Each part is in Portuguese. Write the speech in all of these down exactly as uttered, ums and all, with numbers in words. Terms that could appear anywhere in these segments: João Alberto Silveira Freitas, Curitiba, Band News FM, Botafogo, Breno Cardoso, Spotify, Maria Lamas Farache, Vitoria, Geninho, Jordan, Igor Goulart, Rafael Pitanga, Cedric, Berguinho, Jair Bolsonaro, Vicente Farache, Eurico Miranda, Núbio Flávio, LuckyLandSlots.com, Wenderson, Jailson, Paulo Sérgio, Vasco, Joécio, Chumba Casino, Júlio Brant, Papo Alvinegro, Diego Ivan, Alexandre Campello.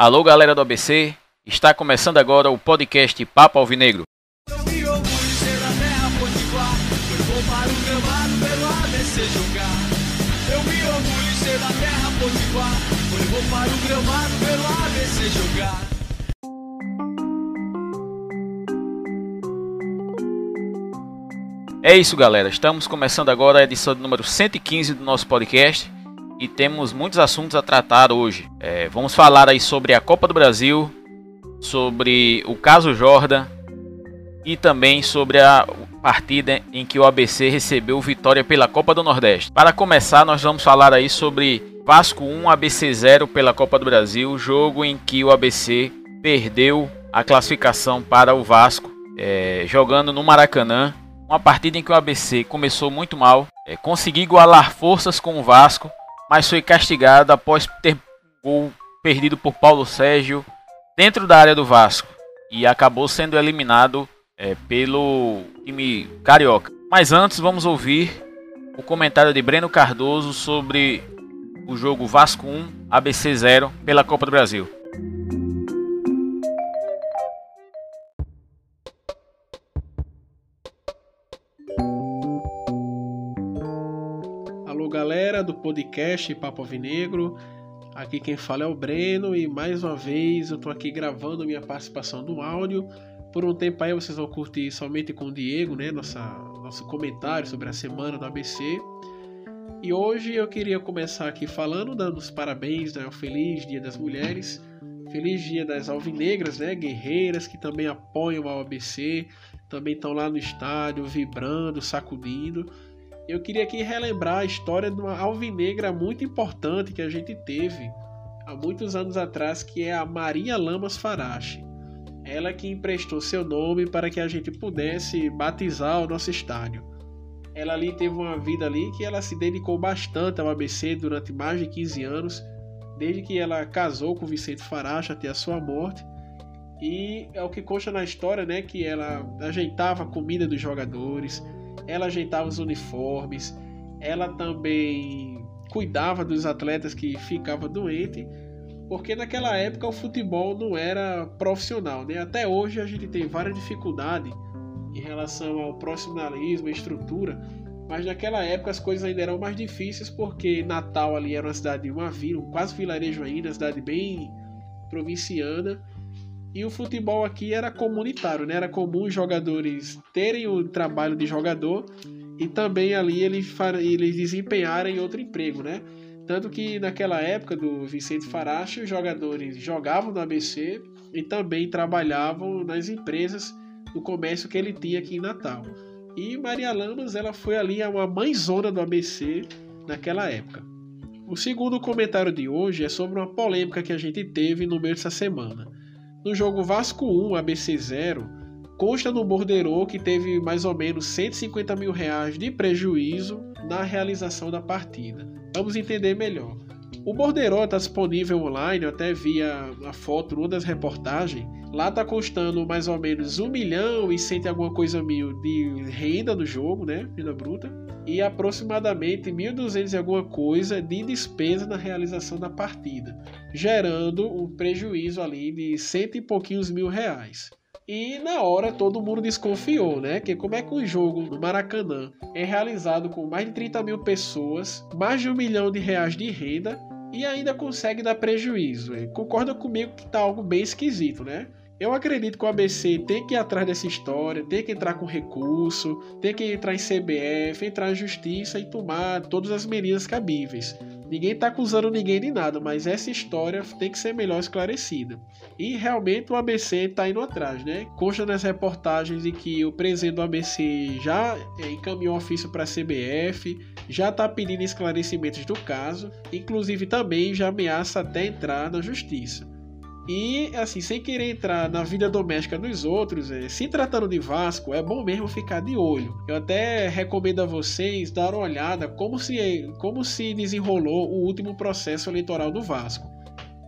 Alô, galera do A B C, está começando agora o podcast Papo Alvinegro. É isso, galera, estamos começando agora a edição número cento e quinze do nosso podcast. E temos muitos assuntos a tratar hoje. É, vamos falar aí sobre a Copa do Brasil, sobre o caso Jordan e também sobre a partida em que o A B C recebeu Vitória pela Copa do Nordeste. Para começar, nós vamos falar aí sobre Vasco um, A B C zero pela Copa do Brasil, jogo em que o A B C perdeu a classificação para o Vasco, é, jogando no Maracanã. Uma partida em que o A B C começou muito mal, é, conseguiu igualar forças com o Vasco, mas foi castigado após ter gol perdido por Paulo Sérgio dentro da área do Vasco e acabou sendo eliminado é, pelo time carioca. Mas antes vamos ouvir o comentário de Breno Cardoso sobre o jogo Vasco um, A B C zero pela Copa do Brasil. Galera do podcast Papo Alvinegro, aqui quem fala é o Breno e mais uma vez eu estou aqui gravando minha participação do áudio. Por um tempo aí vocês vão curtir somente com o Diego, né, nossa, nosso comentário sobre a semana do A B C. E hoje eu queria começar aqui falando, dando os parabéns, né, ao Feliz Dia das Mulheres, Feliz Dia das Alvinegras, né, guerreiras que também apoiam o A B C, também estão lá no estádio vibrando, sacudindo. Eu queria aqui relembrar a história de uma alvinegra muito importante que a gente teve há muitos anos atrás, que é a Maria Lamas Farache. Ela que emprestou seu nome para que a gente pudesse batizar o nosso estádio. Ela ali teve uma vida ali que ela se dedicou bastante ao A B C durante mais de quinze anos, desde que ela casou com Vicente Farache até a sua morte. E é o que consta na história, né, que ela ajeitava a comida dos jogadores, ela ajeitava os uniformes, ela também cuidava dos atletas que ficavam doentes, porque naquela época o futebol não era profissional, né? Até hoje a gente tem várias dificuldades em relação ao profissionalismo, à estrutura, mas naquela época as coisas ainda eram mais difíceis, porque Natal ali era uma cidade, uma vila, quase vilarejo ainda, uma cidade bem provinciana. E o futebol aqui era comunitário, né? Era comum os jogadores terem o trabalho de jogador e também ali eles, eles desempenharem outro emprego, né? Tanto que naquela época do Vicente Farache, os jogadores jogavam no A B C e também trabalhavam nas empresas do comércio que ele tinha aqui em Natal. E Maria Lamas, ela foi ali uma mãezona do A B C naquela época. O segundo comentário de hoje é sobre uma polêmica que a gente teve no meio dessa semana. No jogo Vasco um, A B C zero, consta no borderô que teve mais ou menos cento e cinquenta mil reais de prejuízo na realização da partida. Vamos entender melhor. O borderô está disponível online, eu até vi a, a foto numa das reportagens. Lá está constando mais ou menos um milhão e cem e alguma coisa mil de renda do jogo, né? Renda bruta. E aproximadamente mil e duzentos e alguma coisa de despesa na realização da partida, gerando um prejuízo ali de cento e pouquinhos mil reais. E na hora todo mundo desconfiou, né? Que como é que um jogo no Maracanã é realizado com mais de trinta mil pessoas, mais de um milhão de reais de renda e ainda consegue dar prejuízo? Concorda comigo que tá algo bem esquisito, né? Eu acredito que o A B C tem que ir atrás dessa história, tem que entrar com recurso, tem que entrar em C B F, entrar em justiça e tomar todas as medidas cabíveis. Ninguém está acusando ninguém de nada, mas essa história tem que ser melhor esclarecida. E realmente o A B C está indo atrás, né? Consta nas reportagens de que o presidente do A B C já encaminhou ofício para a C B F, já está pedindo esclarecimentos do caso, inclusive também já ameaça até entrar na justiça. E, assim, sem querer entrar na vida doméstica dos outros, se tratando de Vasco, é bom mesmo ficar de olho. Eu até recomendo a vocês dar uma olhada como se, como se desenrolou o último processo eleitoral do Vasco.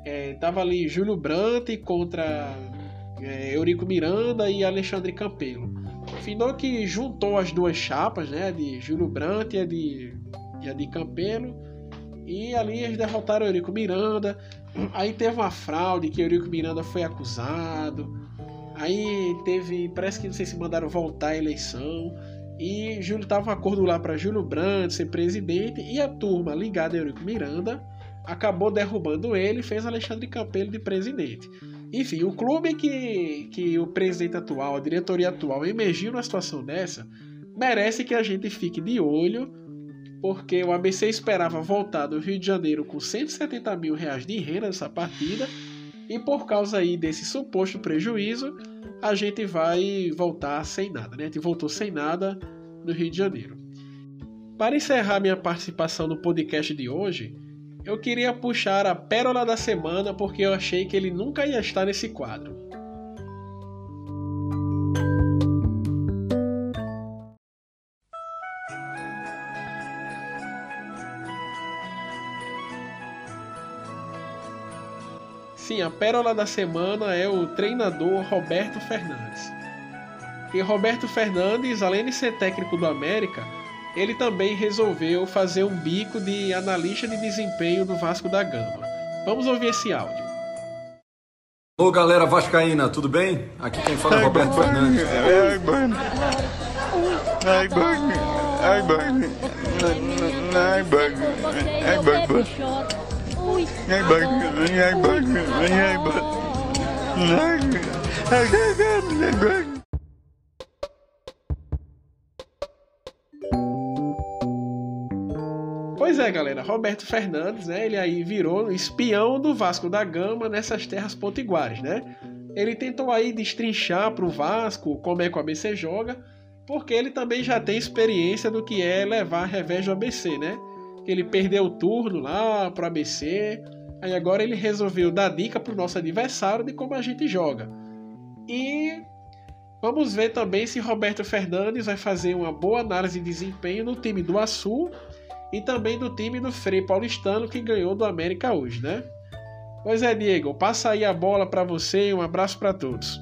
É, tava ali Júlio Brant contra é, Eurico Miranda e Alexandre Campello. Finou que juntou as duas chapas, né, a de Júlio Brant e a de, e a de Campello. E ali eles derrotaram o Eurico Miranda, Aí teve uma fraude que Eurico Miranda foi acusado. Aí teve, parece que não sei se mandaram voltar a eleição. E Júlio tava um acordo lá para Júlio Brant ser presidente. E a turma ligada a Eurico Miranda acabou derrubando ele e fez Alexandre Campello de presidente. Enfim, o clube que, que o presidente atual, a diretoria atual, emergiu numa situação dessa, merece que a gente fique de olho, porque o A B C esperava voltar do Rio de Janeiro com cento e setenta mil reais de renda nessa partida, e por causa aí desse suposto prejuízo, a gente vai voltar sem nada, né? A gente voltou sem nada no Rio de Janeiro. Para encerrar minha participação no podcast de hoje, eu queria puxar a pérola da semana, porque eu achei que ele nunca ia estar nesse quadro. Sim, a pérola da semana é o treinador Roberto Fernandes. E Roberto Fernandes, além de ser técnico do América, ele também resolveu fazer um bico de analista de desempenho do Vasco da Gama. Vamos ouvir esse áudio. Ô galera vascaína, tudo bem? Aqui quem fala é Roberto Fernandes. Ai, mano. Ai, mano. Ai, mano. Ai, mano. Ai, mano. Ai, mano. Ai, mano. Ai, mano. Pois é, galera, Roberto Fernandes, né, ele aí virou espião do Vasco da Gama nessas terras potiguares, né? Ele tentou aí destrinchar pro Vasco como é que o A B C joga, porque ele também já tem experiência do que é levar revés do A B C, né? Ele perdeu o turno lá pro A B C, aí agora ele resolveu dar dica pro nosso adversário de como a gente joga. E vamos ver também se Roberto Fernandes vai fazer uma boa análise de desempenho no time do Açu, e também do time do Frei Paulistano, que ganhou do América hoje, né? Pois é, Diego, passa aí a bola para você e um abraço para todos.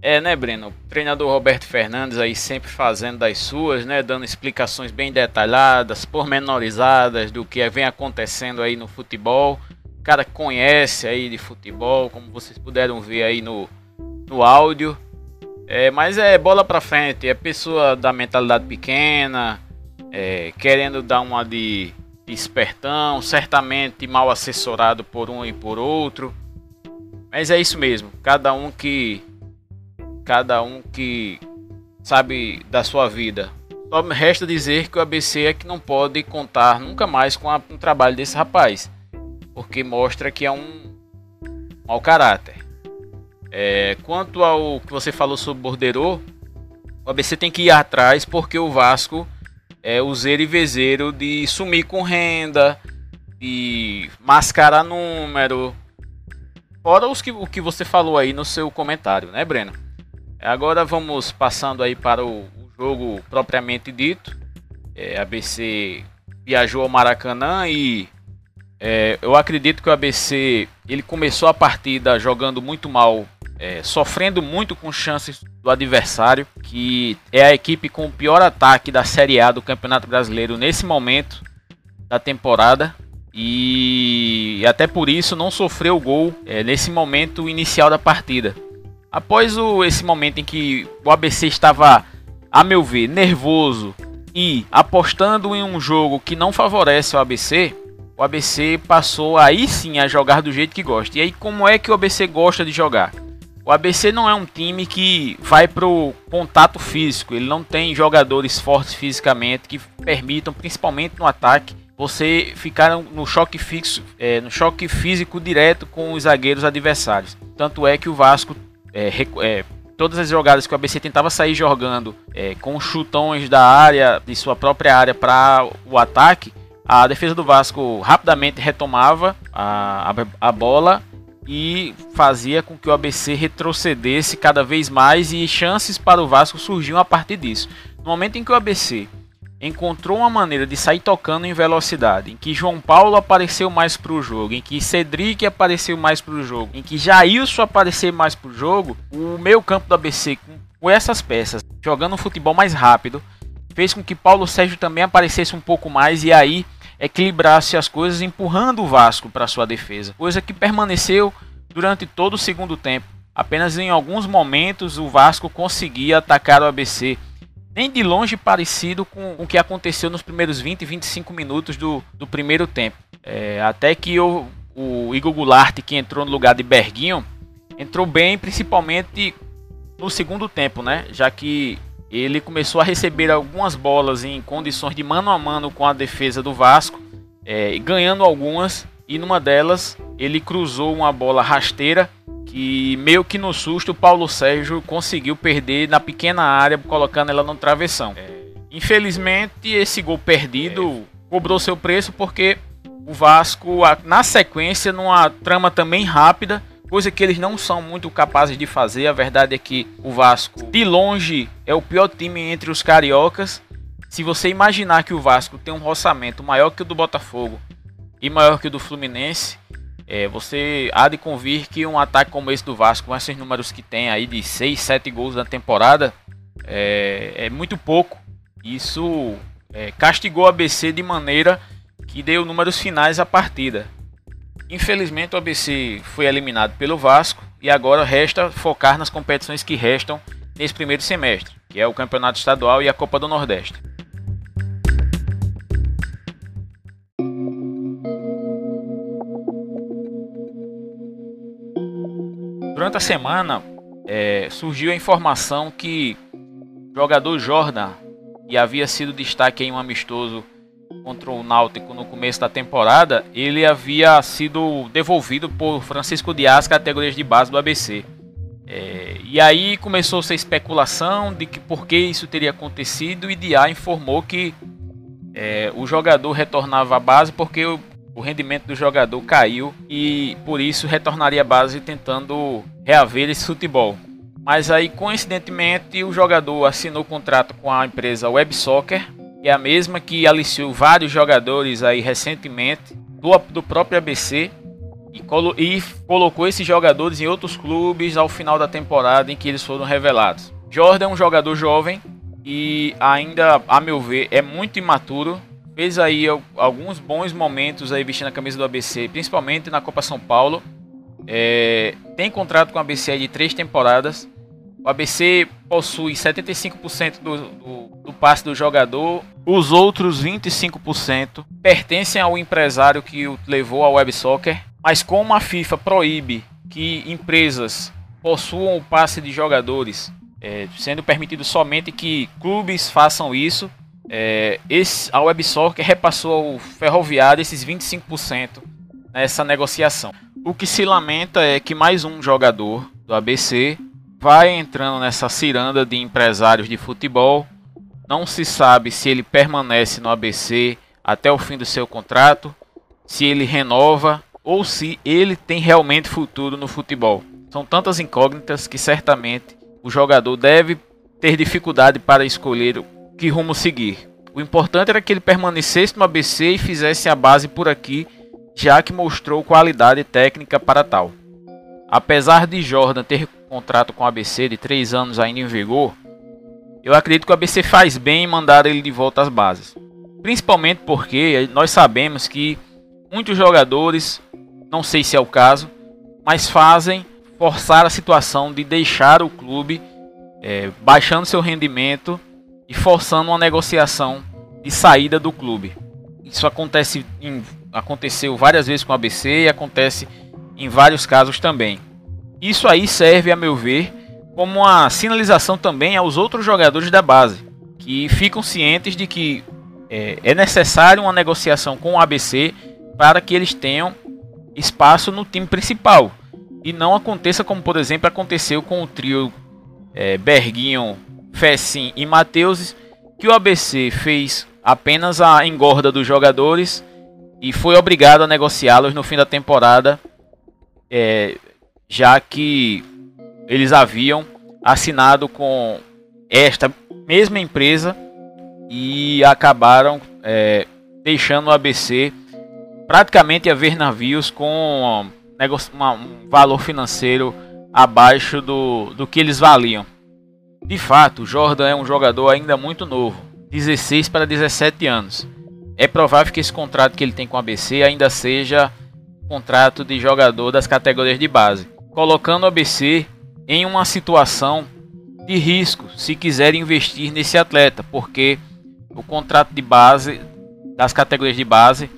É, né, Breno? O treinador Roberto Fernandes aí sempre fazendo das suas, né? Dando explicações bem detalhadas, pormenorizadas do que vem acontecendo aí no futebol. Cara que conhece aí de futebol, como vocês puderam ver aí no, no áudio. É, mas é bola pra frente, é pessoa da mentalidade pequena, é, querendo dar uma de, de espertão, certamente mal assessorado por um e por outro. Mas é isso mesmo, cada um que, cada um que sabe da sua vida. Só me resta dizer que o A B C é que não pode contar nunca mais com a, um trabalho desse rapaz. Porque mostra que é um mau caráter. É, quanto ao que você falou sobre Borderô, o A B C tem que ir atrás, porque o Vasco é o zero e vezeiro de sumir com renda, de mascarar número. Fora os que, o que você falou aí no seu comentário, né, Breno? Agora vamos passando aí para o, o jogo propriamente dito. É, A B C viajou ao Maracanã e... É, eu acredito que o A B C ele começou a partida jogando muito mal, é, sofrendo muito com chances do adversário, que é a equipe com o pior ataque da Série A do Campeonato Brasileiro nesse momento da temporada, e até por isso não sofreu gol é, nesse momento inicial da partida. Após o, esse momento em que o A B C estava, a meu ver, nervoso e apostando em um jogo que não favorece o A B C, o A B C passou aí sim a jogar do jeito que gosta. E aí, como é que o A B C gosta de jogar? O A B C não é um time que vai pro contato físico. Ele não tem jogadores fortes fisicamente que permitam, principalmente no ataque, você ficar no choque fixo, é, no choque físico direto com os zagueiros adversários. Tanto é que o Vasco, é, recu- é, todas as jogadas que o A B C tentava sair jogando é, com chutões da área, de sua própria área para o ataque, a defesa do Vasco rapidamente retomava a, a, a bola e fazia com que o A B C retrocedesse cada vez mais, e chances para o Vasco surgiam a partir disso. No momento em que o A B C encontrou uma maneira de sair tocando em velocidade, em que João Paulo apareceu mais para o jogo, em que Cedric apareceu mais para o jogo, em que Jailson apareceu mais para o jogo, o meio campo do A B C Com essas peças, jogando um futebol mais rápido, fez com que Paulo Sérgio também aparecesse um pouco mais e aí equilibrasse as coisas, empurrando o Vasco para sua defesa, coisa que permaneceu durante todo o segundo tempo. Apenas em alguns momentos o Vasco conseguia atacar o A B C, nem de longe parecido com o que aconteceu nos primeiros vinte, vinte e cinco minutos do, do primeiro tempo. É, até que o, o Igor Goulart, que entrou no lugar de Berguinho, entrou bem, principalmente no segundo tempo, né? Já que ele começou a receber algumas bolas em condições de mano a mano com a defesa do Vasco, é, ganhando algumas, e numa delas ele cruzou uma bola rasteira, que meio que no susto o Paulo Sérgio conseguiu perder na pequena área, colocando ela no travessão. É... Infelizmente esse gol perdido é... cobrou seu preço, porque o Vasco na sequência, numa trama também rápida, coisa que eles não são muito capazes de fazer, a verdade é que o Vasco de longe é o pior time entre os cariocas. Se você imaginar que o Vasco tem um orçamento maior que o do Botafogo e maior que o do Fluminense, É, você há de convir que um ataque como esse do Vasco, com esses números que tem aí de seis, sete gols na temporada, é, é muito pouco. Isso é, castigou o A B C de maneira que deu números finais à partida. Infelizmente o A B C foi eliminado pelo Vasco e agora resta focar nas competições que restam nesse primeiro semestre, que é o Campeonato Estadual e a Copa do Nordeste. Durante a semana é, surgiu a informação que o jogador Jordan, que havia sido destaque em um amistoso contra o Náutico no começo da temporada, ele havia sido devolvido por Francisco Dias, categorias de base do A B C. É, e aí começou essa especulação de que por que isso teria acontecido, e Dias informou que é, o jogador retornava à base porque o O rendimento do jogador caiu e por isso retornaria à base tentando reaver esse futebol. Mas aí coincidentemente o jogador assinou contrato com a empresa WebSoccer, que é a mesma que aliciou vários jogadores aí recentemente do, do próprio A B C e, colo, e colocou esses jogadores em outros clubes ao final da temporada em que eles foram revelados. Jordan é um jogador jovem e ainda, a meu ver, é muito imaturo. Fez aí alguns bons momentos aí vestindo a camisa do A B C, principalmente na Copa São Paulo. É, tem contrato com o A B C de três temporadas. O A B C possui setenta e cinco por cento do, do, do passe do jogador. Os outros vinte e cinco por cento pertencem ao empresário que o levou ao WebSoccer. Mas como a FIFA proíbe que empresas possuam o passe de jogadores, é, sendo permitido somente que clubes façam isso, É, esse, a WebSoccer repassou ao Ferroviário esses vinte e cinco por cento nessa negociação. O que se lamenta é que mais um jogador do A B C vai entrando nessa ciranda de empresários de futebol. Não se sabe se ele permanece no A B C até o fim do seu contrato, se ele renova ou se ele tem realmente futuro no futebol. São tantas incógnitas que certamente o jogador deve ter dificuldade para escolher o que rumo seguir. O importante era que ele permanecesse no A B C e fizesse a base por aqui, já que mostrou qualidade técnica para tal. Apesar de Jordan ter contrato com o A B C de três anos ainda em vigor, eu acredito que o A B C faz bem em mandar ele de volta às bases. Principalmente porque nós sabemos que muitos jogadores, não sei se é o caso, mas fazem forçar a situação de deixar o clube, é, baixando seu rendimento e forçando uma negociação de saída do clube. Isso acontece em, aconteceu várias vezes com o A B C e acontece em vários casos também. Isso aí serve, a meu ver, como uma sinalização também aos outros jogadores da base, que ficam cientes de que é, é necessário uma negociação com o A B C para que eles tenham espaço no time principal. E não aconteça como, por exemplo, aconteceu com o trio é, Berguinho, Fessin e Matheus, que o A B C fez apenas a engorda dos jogadores e foi obrigado a negociá-los no fim da temporada, é, já que eles haviam assinado com esta mesma empresa e acabaram é, deixando o A B C praticamente a ver navios com um valor financeiro abaixo do, do que eles valiam. De fato, Jordan é um jogador ainda muito novo, dezesseis para dezessete anos. É provável que esse contrato que ele tem com a A B C ainda seja contrato de jogador das categorias de base, colocando o A B C em uma situação de risco se quiser investir nesse atleta, porque o contrato de base das categorias de base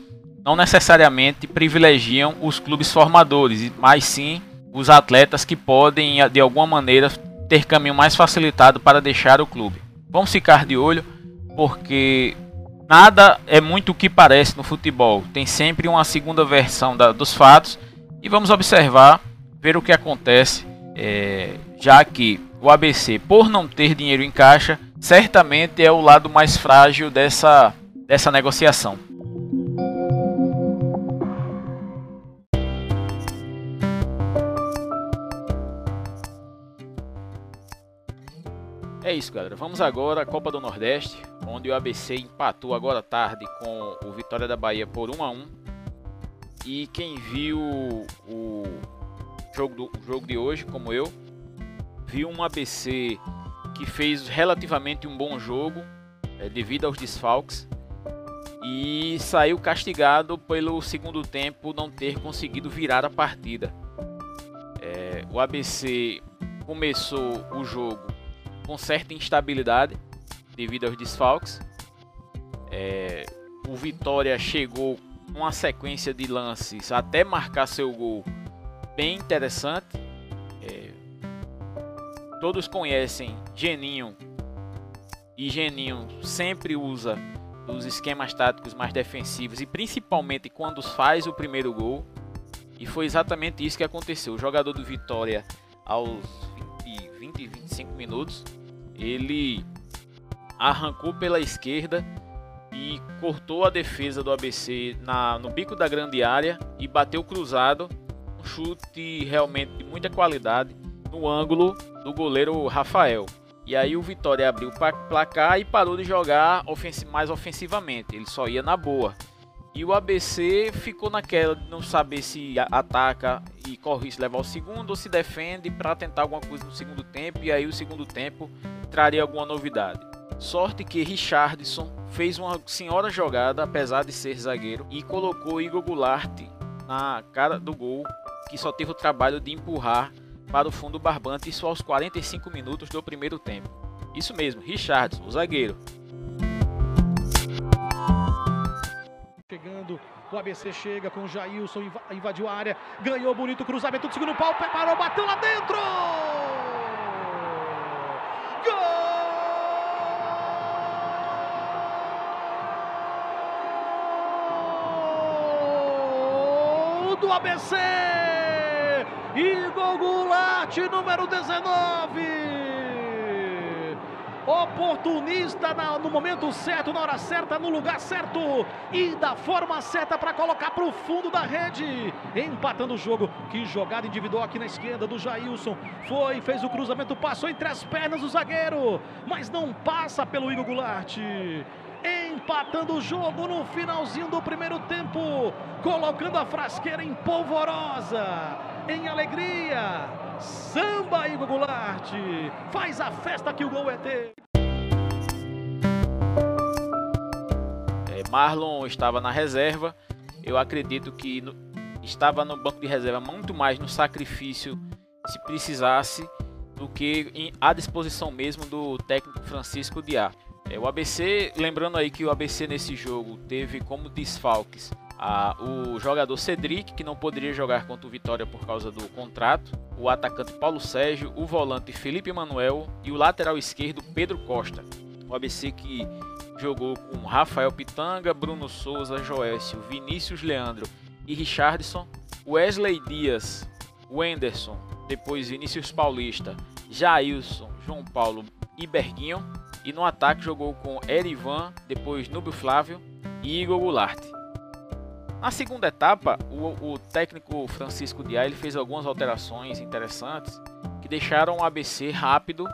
não necessariamente privilegiam os clubes formadores, mas sim os atletas que podem, de alguma maneira, ter caminho mais facilitado para deixar o clube. Vamos ficar de olho, porque nada é muito o que parece no futebol. Tem sempre uma segunda versão da, dos fatos, e vamos observar, ver o que acontece, é, já que o A B C, por não ter dinheiro em caixa, certamente é o lado mais frágil dessa, dessa negociação. É isso, galera. Vamos agora à Copa do Nordeste, onde o A B C empatou agora à tarde com o Vitória da Bahia por um a um. E quem viu o jogo, do, o jogo de hoje, como eu, viu um A B C que fez relativamente um bom jogo, é, devido aos desfalques, e saiu castigado pelo segundo tempo não ter conseguido virar a partida. É, o A B C começou o jogo com certa instabilidade devido aos desfalques. É, o Vitória chegou com uma sequência de lances até marcar seu gol bem interessante. É, todos conhecem Geninho, e Geninho sempre usa os esquemas táticos mais defensivos, e principalmente quando faz o primeiro gol, e foi exatamente isso que aconteceu. O jogador do Vitória, aos vinte, vinte e vinte e cinco minutos, ele arrancou pela esquerda e cortou a defesa do A B C na, no bico da grande área e bateu cruzado, um chute realmente de muita qualidade no ângulo do goleiro Rafael. E aí o Vitória abriu o placar e parou de jogar ofensi- mais ofensivamente, ele só ia na boa. E o A B C ficou naquela de não saber se ataca e corre se levar o segundo, ou se defende para tentar alguma coisa no segundo tempo, e aí o segundo tempo traria alguma novidade. Sorte que Richardson fez uma senhora jogada, apesar de ser zagueiro, e colocou Igor Goulart na cara do gol, que só teve o trabalho de empurrar para o fundo do barbante, isso aos quarenta e cinco minutos do primeiro tempo. Isso mesmo, Richardson, o zagueiro. Chegando, o A B C chega com o Jailson, inv invadiu a área, ganhou bonito cruzamento do segundo pau, preparou, bateu lá dentro! Gol do A B C! Igor Goulart, número dezenove! Oportunista na, no momento certo, na hora certa, no lugar certo e da forma certa para colocar para o fundo da rede, empatando o jogo. Que jogada individual aqui na esquerda do Jailson, foi, fez o cruzamento, passou entre as pernas do zagueiro, mas não passa pelo Igor Goulart, empatando o jogo no finalzinho do primeiro tempo, colocando a frasqueira em polvorosa, em alegria. Samba, Igor Goulart, faz a festa que o gol é ter. É, Marlon estava na reserva, eu acredito que no, estava no banco de reserva muito mais no sacrifício, se precisasse, do que em, à disposição mesmo do técnico Francisco Diá. É, o A B C, lembrando aí que o A B C nesse jogo teve como desfalques Ah, o jogador Cedric, que não poderia jogar contra o Vitória por causa do contrato, o atacante Paulo Sérgio, o volante Felipe Manuel e o lateral esquerdo Pedro Costa. O A B C que jogou com Rafael Pitanga, Bruno Souza, Joécio, Vinícius Leandro e Richardson, Wesley Dias, Wenderson, depois Vinícius Paulista, Jailson, João Paulo e Berguinho, e no ataque jogou com Erivan, depois Núbio Flávio e Igor Goulart. Na segunda etapa, o, o técnico Francisco Diá ele fez algumas alterações interessantes que deixaram o A B C rápido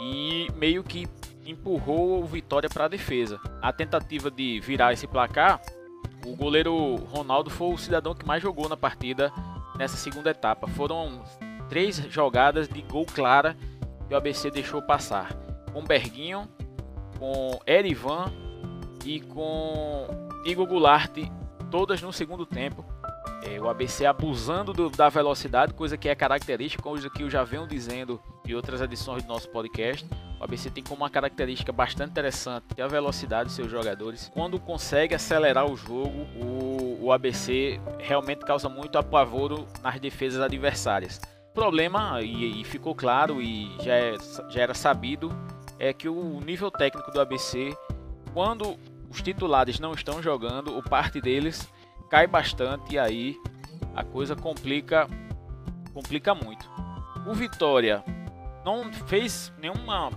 e meio que empurrou o Vitória para a defesa. A tentativa de virar esse placar, o goleiro Ronaldo foi o cidadão que mais jogou na partida nessa segunda etapa. Foram três jogadas de gol clara e o A B C deixou passar. Com Berguinho, com Erivan e com Igor Goulart, todas no segundo tempo. É, o A B C abusando do, da velocidade, coisa que é característica, coisa que eu já venho dizendo em outras edições do nosso podcast. O A B C tem como uma característica bastante interessante que é a velocidade dos seus jogadores. Quando consegue acelerar o jogo, o, o A B C realmente causa muito apavoro nas defesas adversárias. O problema, e, e ficou claro e já, é, já era sabido, é que o nível técnico do A B C, quando os titulares não estão jogando, ou parte deles cai bastante, e aí a coisa complica, complica muito. O Vitória não fez nenhuma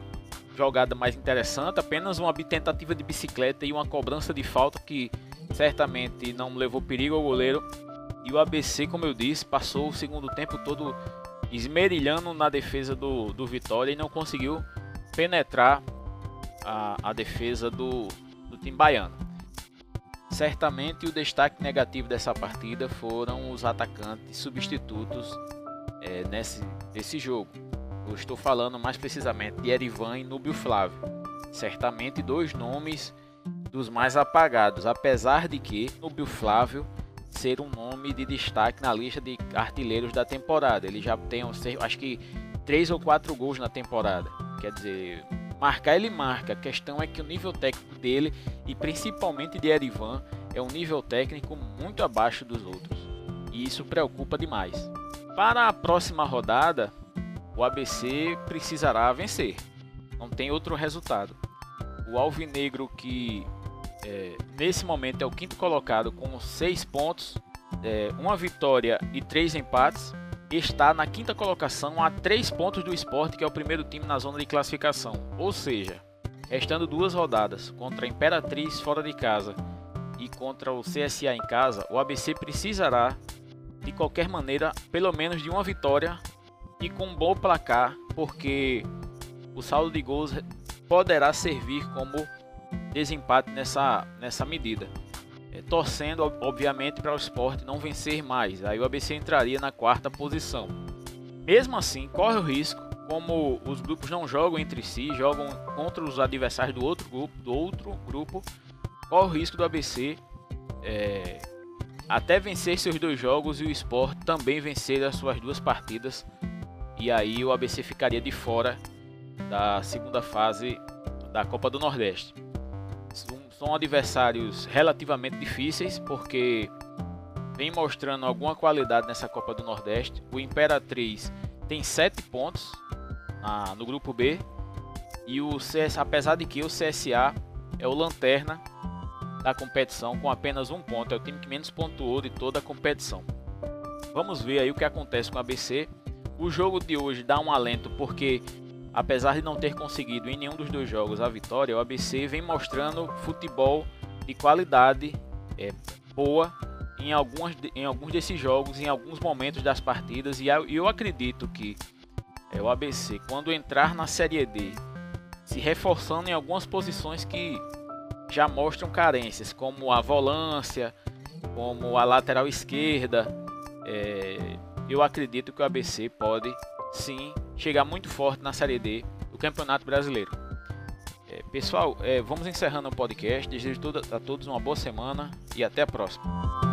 jogada mais interessante, apenas uma tentativa de bicicleta e uma cobrança de falta que certamente não levou perigo ao goleiro. E o A B C, como eu disse, passou o segundo tempo todo esmerilhando na defesa do, do Vitória e não conseguiu penetrar a, a defesa do, do time baiano. Certamente o destaque negativo dessa partida foram os atacantes substitutos é, nesse, nesse jogo. Eu estou falando mais precisamente de Erivan e Núbio Flávio. Certamente dois nomes dos mais apagados, apesar de que Núbio Flávio ser um nome de destaque na lista de artilheiros da temporada. Ele já tem, acho que, três ou quatro gols na temporada. Quer dizer, marcar ele marca, a questão é que o nível técnico dele e principalmente de Erivan é um nível técnico muito abaixo dos outros e isso preocupa demais. Para a próxima rodada, o A B C precisará vencer, não tem outro resultado. O Alvinegro, que é, nesse momento é o quinto colocado com seis pontos, é, uma vitória e três empates, está na quinta colocação a três pontos do Sport, que é o primeiro time na zona de classificação. Ou seja, restando duas rodadas, contra a Imperatriz fora de casa e contra o C S A em casa, o A B C precisará, de qualquer maneira, pelo menos de uma vitória e com um bom placar, porque o saldo de gols poderá servir como desempate nessa, nessa medida. Torcendo, obviamente, para o Sport não vencer mais. Aí o A B C entraria na quarta posição. Mesmo assim, corre o risco, como os grupos não jogam entre si, jogam contra os adversários do outro grupo, do outro grupo, corre o risco do A B C é, até vencer seus dois jogos e o Sport também vencer as suas duas partidas. E aí o A B C ficaria de fora da segunda fase da Copa do Nordeste. São adversários relativamente difíceis, porque vem mostrando alguma qualidade nessa Copa do Nordeste. O Imperatriz tem sete pontos na, no grupo B, e o C S A, apesar de que o C S A é o lanterna da competição com apenas um ponto, é o time que menos pontuou de toda a competição. Vamos ver aí o que acontece com o A B C. O jogo de hoje dá um alento, porque apesar de não ter conseguido em nenhum dos dois jogos a vitória, o A B C vem mostrando futebol de qualidade é, boa em, algumas, em alguns desses jogos, em alguns momentos das partidas. E eu acredito que é, o A B C, quando entrar na Série D, se reforçando em algumas posições que já mostram carências, como a volância, como a lateral esquerda, é, eu acredito que o A B C pode sim chegar muito forte na Série D do Campeonato Brasileiro. É, pessoal, é, vamos encerrando o podcast. Desejo a todos uma boa semana e até a próxima.